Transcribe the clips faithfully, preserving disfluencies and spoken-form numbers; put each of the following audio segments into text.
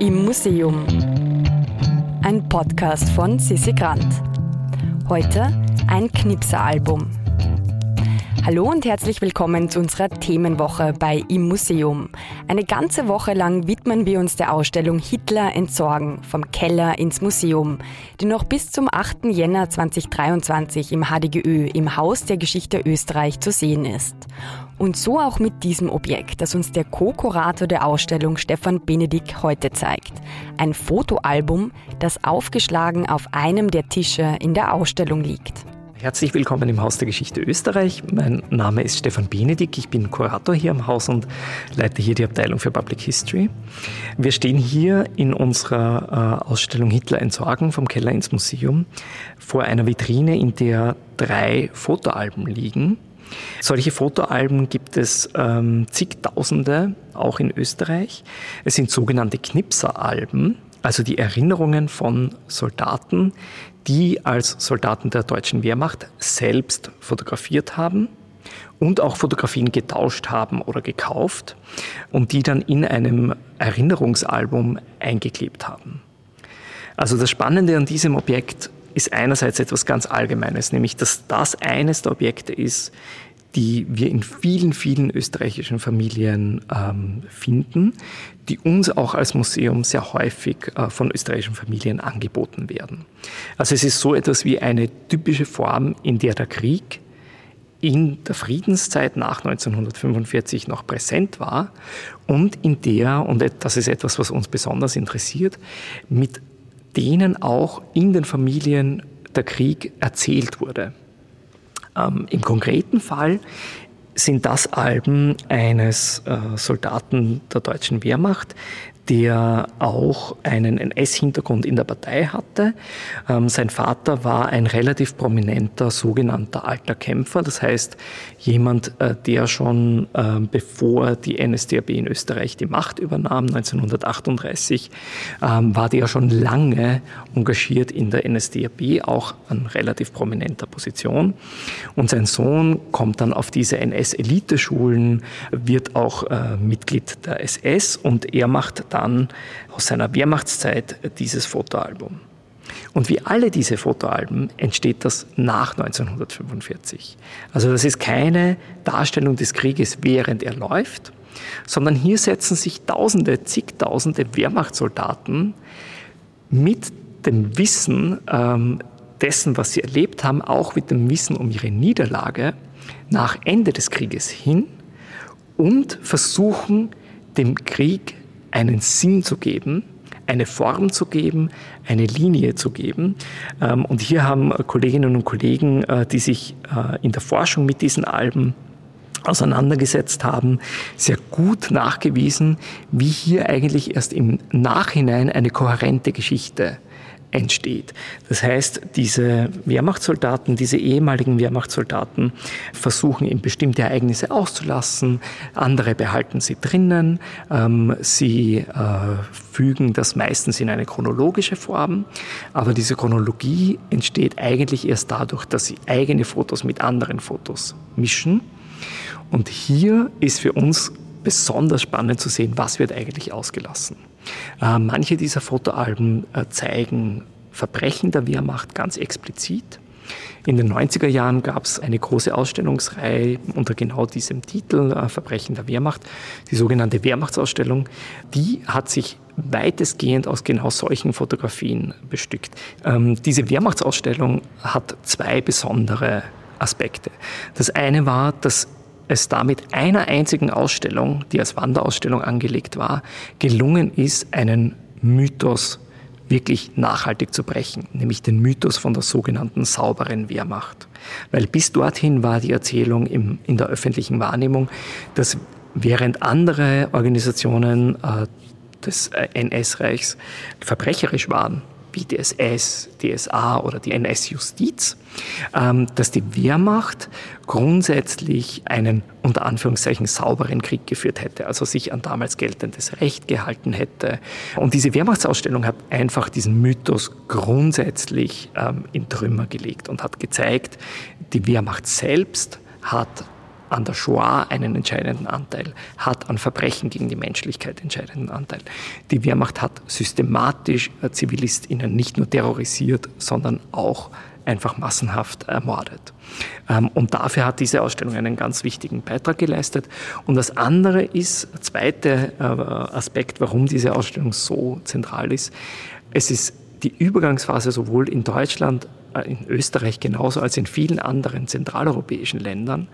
Im Museum. Ein Podcast von Sissi Grant. Heute ein Knipser-Album. Hallo und herzlich willkommen zu unserer Themenwoche bei Im Museum. Eine ganze Woche lang widmen wir uns der Ausstellung Hitler entsorgen, vom Keller ins Museum, die noch bis zum achten Jänner zweitausenddreiundzwanzig im H D G Ö, im Haus der Geschichte Österreich, zu sehen ist. Und so auch mit diesem Objekt, das uns der Co-Kurator der Ausstellung Stefan Benedikt heute zeigt. Ein Fotoalbum, das aufgeschlagen auf einem der Tische in der Ausstellung liegt. Herzlich willkommen im Haus der Geschichte Österreich. Mein Name ist Stefan Benedikt, ich bin Kurator hier am Haus und leite hier die Abteilung für Public History. Wir stehen hier in unserer Ausstellung Hitler entsorgen, vom Keller ins Museum, vor einer Vitrine, in der drei Fotoalben liegen. Solche Fotoalben gibt es ähm, zigtausende, auch in Österreich. Es sind sogenannte Knipseralben, also die Erinnerungen von Soldaten, die als Soldaten der deutschen Wehrmacht selbst fotografiert haben und auch Fotografien getauscht haben oder gekauft und die dann in einem Erinnerungsalbum eingeklebt haben. Also das Spannende an diesem Objekt ist einerseits etwas ganz Allgemeines, nämlich dass das eines der Objekte ist, die wir in vielen, vielen österreichischen Familien ähm, finden, die uns auch als Museum sehr häufig äh, von österreichischen Familien angeboten werden. Also es ist so etwas wie eine typische Form, in der der Krieg in der Friedenszeit nach neunzehnhundertfünfundvierzig noch präsent war und in der, und das ist etwas, was uns besonders interessiert, mit denen auch in den Familien der Krieg erzählt wurde. Ähm, im konkreten Fall sind das Alben eines äh, Soldaten der deutschen Wehrmacht, der auch einen N S-Hintergrund in der Partei hatte. Ähm, sein Vater war ein relativ prominenter sogenannter alter Kämpfer, das heißt jemand, äh, der schon äh, bevor die N S D A P in Österreich die Macht übernahm, neunzehnhundertachtunddreißig, ähm, war der schon lange engagiert in der N S D A P, auch an relativ prominenter Position. Und sein Sohn kommt dann auf diese N S-Eliteschulen, wird auch äh, Mitglied der S S und er macht dann Dann aus seiner Wehrmachtszeit dieses Fotoalbum. Und wie alle diese Fotoalben entsteht das nach neunzehnhundertfünfundvierzig. Also das ist keine Darstellung des Krieges, während er läuft, sondern hier setzen sich Tausende, zigtausende Wehrmachtssoldaten mit dem Wissen ähm, dessen, was sie erlebt haben, auch mit dem Wissen um ihre Niederlage nach Ende des Krieges hin und versuchen, dem Krieg einen Sinn zu geben, eine Form zu geben, eine Linie zu geben. Und hier haben Kolleginnen und Kollegen, die sich in der Forschung mit diesen Alben auseinandergesetzt haben, sehr gut nachgewiesen, wie hier eigentlich erst im Nachhinein eine kohärente Geschichte entsteht. Das heißt, diese Wehrmachtssoldaten, diese ehemaligen Wehrmachtssoldaten versuchen eben bestimmte Ereignisse auszulassen, andere behalten sie drinnen, ähm, sie äh, fügen das meistens in eine chronologische Form, aber diese Chronologie entsteht eigentlich erst dadurch, dass sie eigene Fotos mit anderen Fotos mischen. Und hier ist für uns besonders spannend zu sehen, was wird eigentlich ausgelassen. Äh, manche dieser Fotoalben äh, zeigen Verbrechen der Wehrmacht ganz explizit. In den neunziger Jahren gab es eine große Ausstellungsreihe unter genau diesem Titel, äh, Verbrechen der Wehrmacht, die sogenannte Wehrmachtsausstellung. Die hat sich weitestgehend aus genau solchen Fotografien bestückt. Ähm, diese Wehrmachtsausstellung hat zwei besondere Aspekte. Das eine war, dass es damit einer einzigen Ausstellung, die als Wanderausstellung angelegt war, gelungen ist, einen Mythos wirklich nachhaltig zu brechen, nämlich den Mythos von der sogenannten sauberen Wehrmacht. Weil bis dorthin war die Erzählung im, in der öffentlichen Wahrnehmung, dass während andere Organisationen äh, des N S-Reichs verbrecherisch waren, wie die S S, D S A oder die N S-Justiz, dass die Wehrmacht grundsätzlich einen unter Anführungszeichen sauberen Krieg geführt hätte, also sich an damals geltendes Recht gehalten hätte. Und diese Wehrmachtsausstellung hat einfach diesen Mythos grundsätzlich in Trümmer gelegt und hat gezeigt, die Wehrmacht selbst hat an der Shoah einen entscheidenden Anteil, hat an Verbrechen gegen die Menschlichkeit entscheidenden Anteil. Die Wehrmacht hat systematisch ZivilistInnen nicht nur terrorisiert, sondern auch einfach massenhaft ermordet. Und dafür hat diese Ausstellung einen ganz wichtigen Beitrag geleistet. Und das andere ist, der zweite Aspekt, warum diese Ausstellung so zentral ist, es ist die Übergangsphase sowohl in Deutschland, in Österreich genauso als in vielen anderen zentraleuropäischen Ländern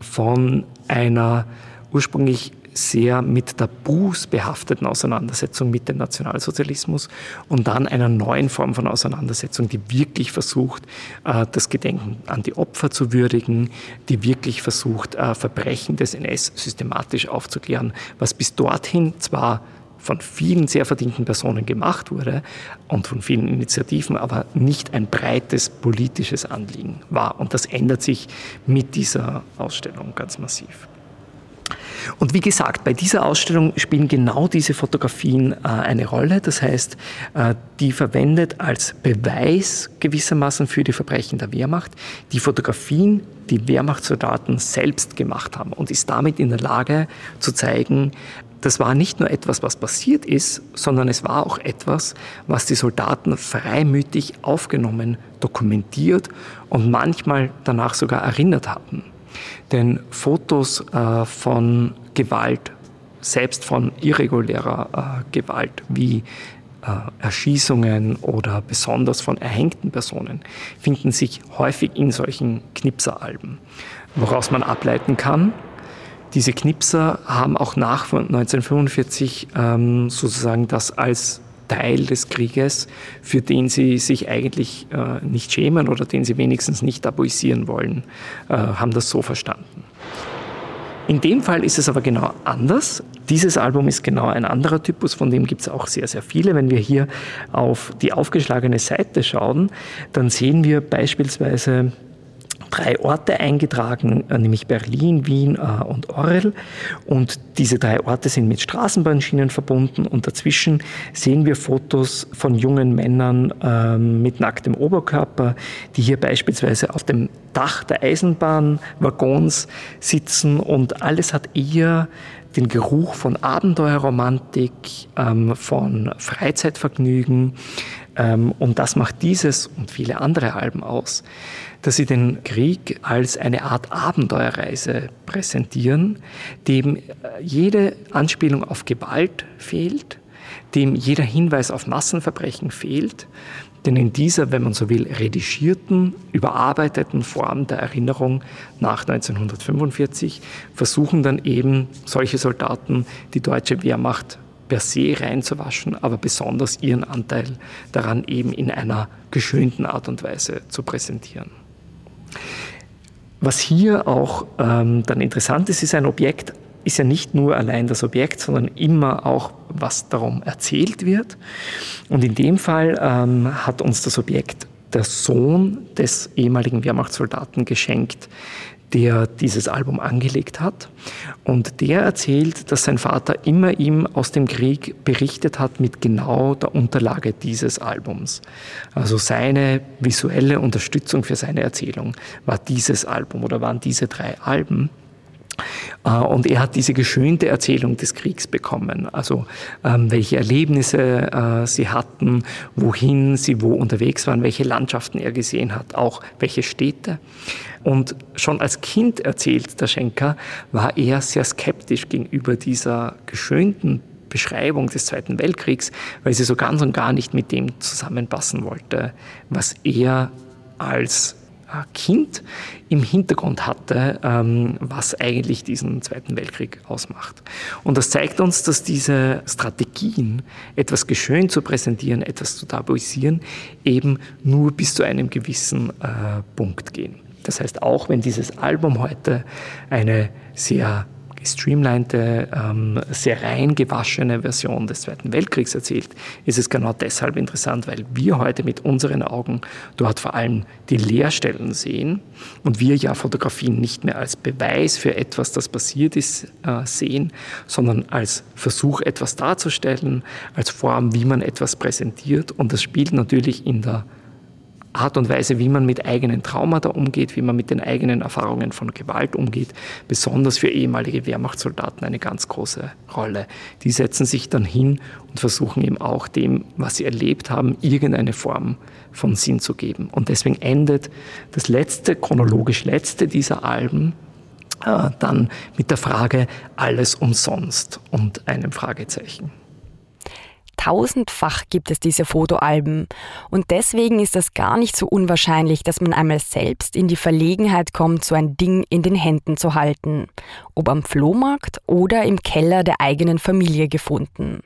von einer ursprünglich sehr mit Tabus behafteten Auseinandersetzung mit dem Nationalsozialismus und dann einer neuen Form von Auseinandersetzung, die wirklich versucht, das Gedenken an die Opfer zu würdigen, die wirklich versucht, Verbrechen des N S systematisch aufzuklären, was bis dorthin zwar von vielen sehr verdienten Personen gemacht wurde und von vielen Initiativen, aber nicht ein breites politisches Anliegen war. Und das ändert sich mit dieser Ausstellung ganz massiv. Und wie gesagt, bei dieser Ausstellung spielen genau diese Fotografien äh, eine Rolle. Das heißt, äh, die verwendet als Beweis gewissermaßen für die Verbrechen der Wehrmacht die Fotografien, die Wehrmachtssoldaten selbst gemacht haben und ist damit in der Lage zu zeigen, das war nicht nur etwas, was passiert ist, sondern es war auch etwas, was die Soldaten freimütig aufgenommen, dokumentiert und manchmal danach sogar erinnert haben. Denn Fotos äh, von Gewalt, selbst von irregulärer äh, Gewalt wie äh, Erschießungen oder besonders von erhängten Personen, finden sich häufig in solchen Knipseralben, woraus man ableiten kann, diese Knipser haben auch nach neunzehnhundertfünfundvierzig ähm, sozusagen das als Teil des Krieges, für den sie sich eigentlich äh, nicht schämen oder den sie wenigstens nicht tabuisieren wollen, äh, haben das so verstanden. In dem Fall ist es aber genau anders. Dieses Album ist genau ein anderer Typus, von dem gibt es auch sehr, sehr viele. Wenn wir hier auf die aufgeschlagene Seite schauen, dann sehen wir beispielsweise drei Orte eingetragen, nämlich Berlin, Wien äh, und Orel. Und diese drei Orte sind mit Straßenbahnschienen verbunden und dazwischen sehen wir Fotos von jungen Männern äh, mit nacktem Oberkörper, die hier beispielsweise auf dem Dach der Eisenbahnwaggons sitzen und alles hat eher den Geruch von Abenteuerromantik, ähm, von Freizeitvergnügen. Ähm, und das macht dieses und viele andere Alben aus, dass sie den Krieg als eine Art Abenteuerreise präsentieren, dem jede Anspielung auf Gewalt fehlt, dem jeder Hinweis auf Massenverbrechen fehlt. Denn in dieser, wenn man so will, redigierten, überarbeiteten Form der Erinnerung nach neunzehnhundertfünfundvierzig versuchen dann eben solche Soldaten die deutsche Wehrmacht per se reinzuwaschen, aber besonders ihren Anteil daran eben in einer geschönten Art und Weise zu präsentieren. Was hier auch ähm, dann interessant ist, ist ein Objekt, ist ja nicht nur allein das Objekt, sondern immer auch, was darum erzählt wird. Und in dem Fall ähm, hat uns das Objekt der Sohn des ehemaligen Wehrmachtssoldaten geschenkt, der dieses Album angelegt hat. Und der erzählt, dass sein Vater immer ihm aus dem Krieg berichtet hat mit genau der Unterlage dieses Albums. Also seine visuelle Unterstützung für seine Erzählung war dieses Album oder waren diese drei Alben. Und er hat diese geschönte Erzählung des Kriegs bekommen, also ähm, welche Erlebnisse äh, sie hatten, wohin sie wo unterwegs waren, welche Landschaften er gesehen hat, auch welche Städte. Und schon als Kind, erzählt der Schenker, war er sehr skeptisch gegenüber dieser geschönten Beschreibung des Zweiten Weltkriegs, weil sie so ganz und gar nicht mit dem zusammenpassen wollte, was er als Kind im Hintergrund hatte, was eigentlich diesen Zweiten Weltkrieg ausmacht. Und das zeigt uns, dass diese Strategien, etwas geschönt zu präsentieren, etwas zu tabuisieren, eben nur bis zu einem gewissen Punkt gehen. Das heißt, auch wenn dieses Album heute eine sehr gestreamlinete, sehr rein gewaschene Version des Zweiten Weltkriegs erzählt, ist es genau deshalb interessant, weil wir heute mit unseren Augen dort vor allem die Leerstellen sehen und wir ja Fotografien nicht mehr als Beweis für etwas, das passiert ist, sehen, sondern als Versuch, etwas darzustellen, als Form, wie man etwas präsentiert. Und das spielt natürlich in der Art und Weise, wie man mit eigenen Traumata umgeht, wie man mit den eigenen Erfahrungen von Gewalt umgeht, besonders für ehemalige Wehrmachtssoldaten eine ganz große Rolle. Die setzen sich dann hin und versuchen eben auch dem, was sie erlebt haben, irgendeine Form von Sinn zu geben. Und deswegen endet das letzte, chronologisch letzte dieser Alben äh, dann mit der Frage, alles umsonst und einem Fragezeichen. Tausendfach gibt es diese Fotoalben und deswegen ist es gar nicht so unwahrscheinlich, dass man einmal selbst in die Verlegenheit kommt, so ein Ding in den Händen zu halten. Ob am Flohmarkt oder im Keller der eigenen Familie gefunden.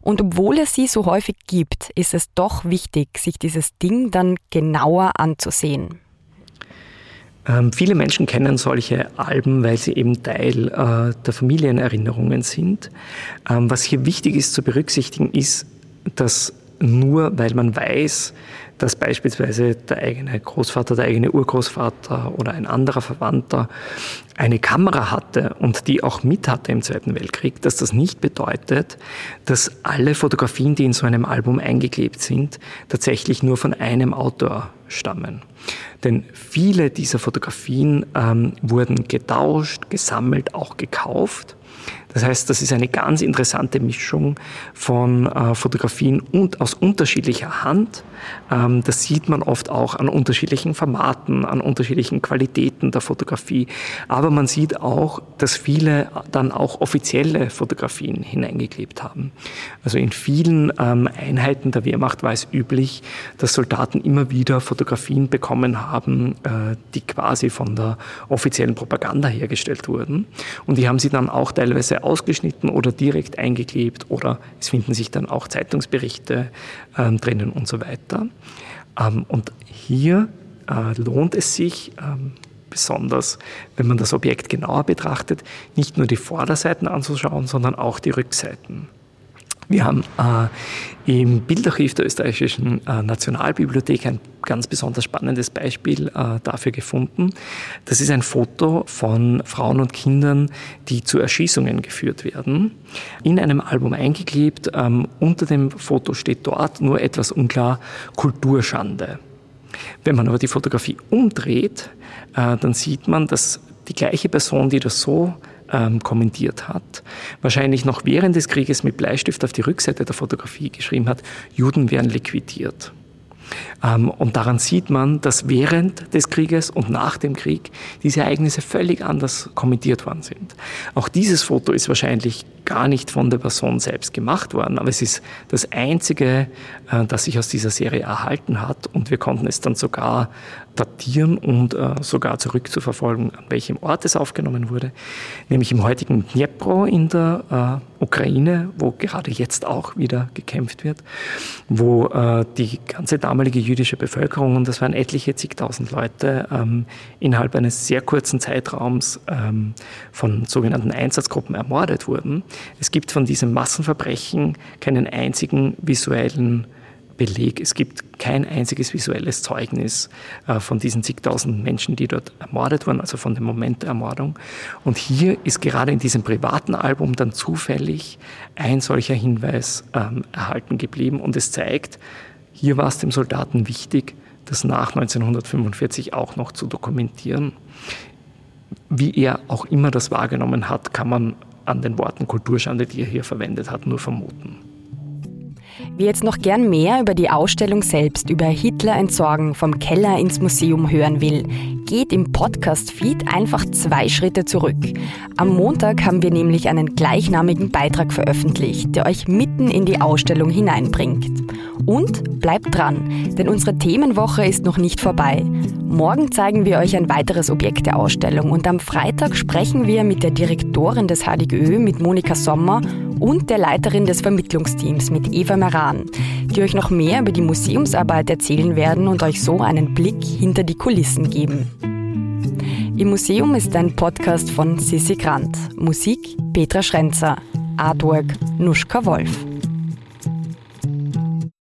Und obwohl es sie so häufig gibt, ist es doch wichtig, sich dieses Ding dann genauer anzusehen. Ähm, viele Menschen kennen solche Alben, weil sie eben Teil äh, der Familienerinnerungen sind. Ähm, was hier wichtig ist zu berücksichtigen, ist, dass nur weil man weiß, dass beispielsweise der eigene Großvater, der eigene Urgroßvater oder ein anderer Verwandter eine Kamera hatte und die auch mit hatte im Zweiten Weltkrieg, dass das nicht bedeutet, dass alle Fotografien, die in so einem Album eingeklebt sind, tatsächlich nur von einem Autor stammen. Denn viele dieser Fotografien ähm, wurden getauscht, gesammelt, auch gekauft. Das heißt, das ist eine ganz interessante Mischung von äh, Fotografien und aus unterschiedlicher Hand. Ähm, das sieht man oft auch an unterschiedlichen Formaten, an unterschiedlichen Qualitäten der Fotografie. Aber man sieht auch, dass viele dann auch offizielle Fotografien hineingeklebt haben. Also in vielen ähm, Einheiten der Wehrmacht war es üblich, dass Soldaten immer wieder Fotografien bekommen haben, äh, die quasi von der offiziellen Propaganda hergestellt wurden. Und die haben sie dann auch teilweise ausgeschnitten oder direkt eingeklebt oder es finden sich dann auch Zeitungsberichte äh, drinnen und so weiter. Ähm, und hier äh, lohnt es sich, ähm, besonders wenn man das Objekt genauer betrachtet, nicht nur die Vorderseiten anzuschauen, sondern auch die Rückseiten. Wir haben äh, im Bildarchiv der Österreichischen äh, Nationalbibliothek ein ganz besonders spannendes Beispiel äh, dafür gefunden. Das ist ein Foto von Frauen und Kindern, die zu Erschießungen geführt werden, in einem Album eingeklebt. Ähm, unter dem Foto steht dort nur etwas unklar, Kulturschande. Wenn man aber die Fotografie umdreht, äh, dann sieht man, dass die gleiche Person, die das so Ähm, kommentiert hat, wahrscheinlich noch während des Krieges mit Bleistift auf die Rückseite der Fotografie geschrieben hat, Juden werden liquidiert. Ähm, und daran sieht man, dass während des Krieges und nach dem Krieg diese Ereignisse völlig anders kommentiert worden sind. Auch dieses Foto ist wahrscheinlich gar nicht von der Person selbst gemacht worden, aber es ist das einzige, äh, das sich aus dieser Serie erhalten hat und wir konnten es dann sogar datieren und äh, sogar zurückzuverfolgen, an welchem Ort es aufgenommen wurde, nämlich im heutigen Dnipro in der äh, Ukraine, wo gerade jetzt auch wieder gekämpft wird, wo äh, die ganze damalige jüdische Bevölkerung, und das waren etliche zigtausend Leute, ähm, innerhalb eines sehr kurzen Zeitraums ähm, von sogenannten Einsatzgruppen ermordet wurden. Es gibt von diesem Massenverbrechen keinen einzigen visuellen Beleg. Es gibt kein einziges visuelles Zeugnis äh, von diesen zigtausend Menschen, die dort ermordet wurden, also von dem Moment der Ermordung. Und hier ist gerade in diesem privaten Album dann zufällig ein solcher Hinweis ähm, erhalten geblieben. Und es zeigt, hier war es dem Soldaten wichtig, das nach neunzehnhundertfünfundvierzig auch noch zu dokumentieren. Wie er auch immer das wahrgenommen hat, kann man an den Worten Kulturschande, die er hier verwendet hat, nur vermuten. Wer jetzt noch gern mehr über die Ausstellung selbst, über Hitler entsorgen, vom Keller ins Museum hören will, geht im Podcast-Feed einfach zwei Schritte zurück. Am Montag haben wir nämlich einen gleichnamigen Beitrag veröffentlicht, der euch mitten in die Ausstellung hineinbringt. Und bleibt dran, denn unsere Themenwoche ist noch nicht vorbei. Morgen zeigen wir euch ein weiteres Objekt der Ausstellung und am Freitag sprechen wir mit der Direktorin des H D G Ö, mit Monika Sommer, und der Leiterin des Vermittlungsteams, mit Eva Meran, die euch noch mehr über die Museumsarbeit erzählen werden und euch so einen Blick hinter die Kulissen geben. Im Museum ist ein Podcast von Sissi Grant, Musik Petra Schrenzer, Artwork Nuschka Wolf.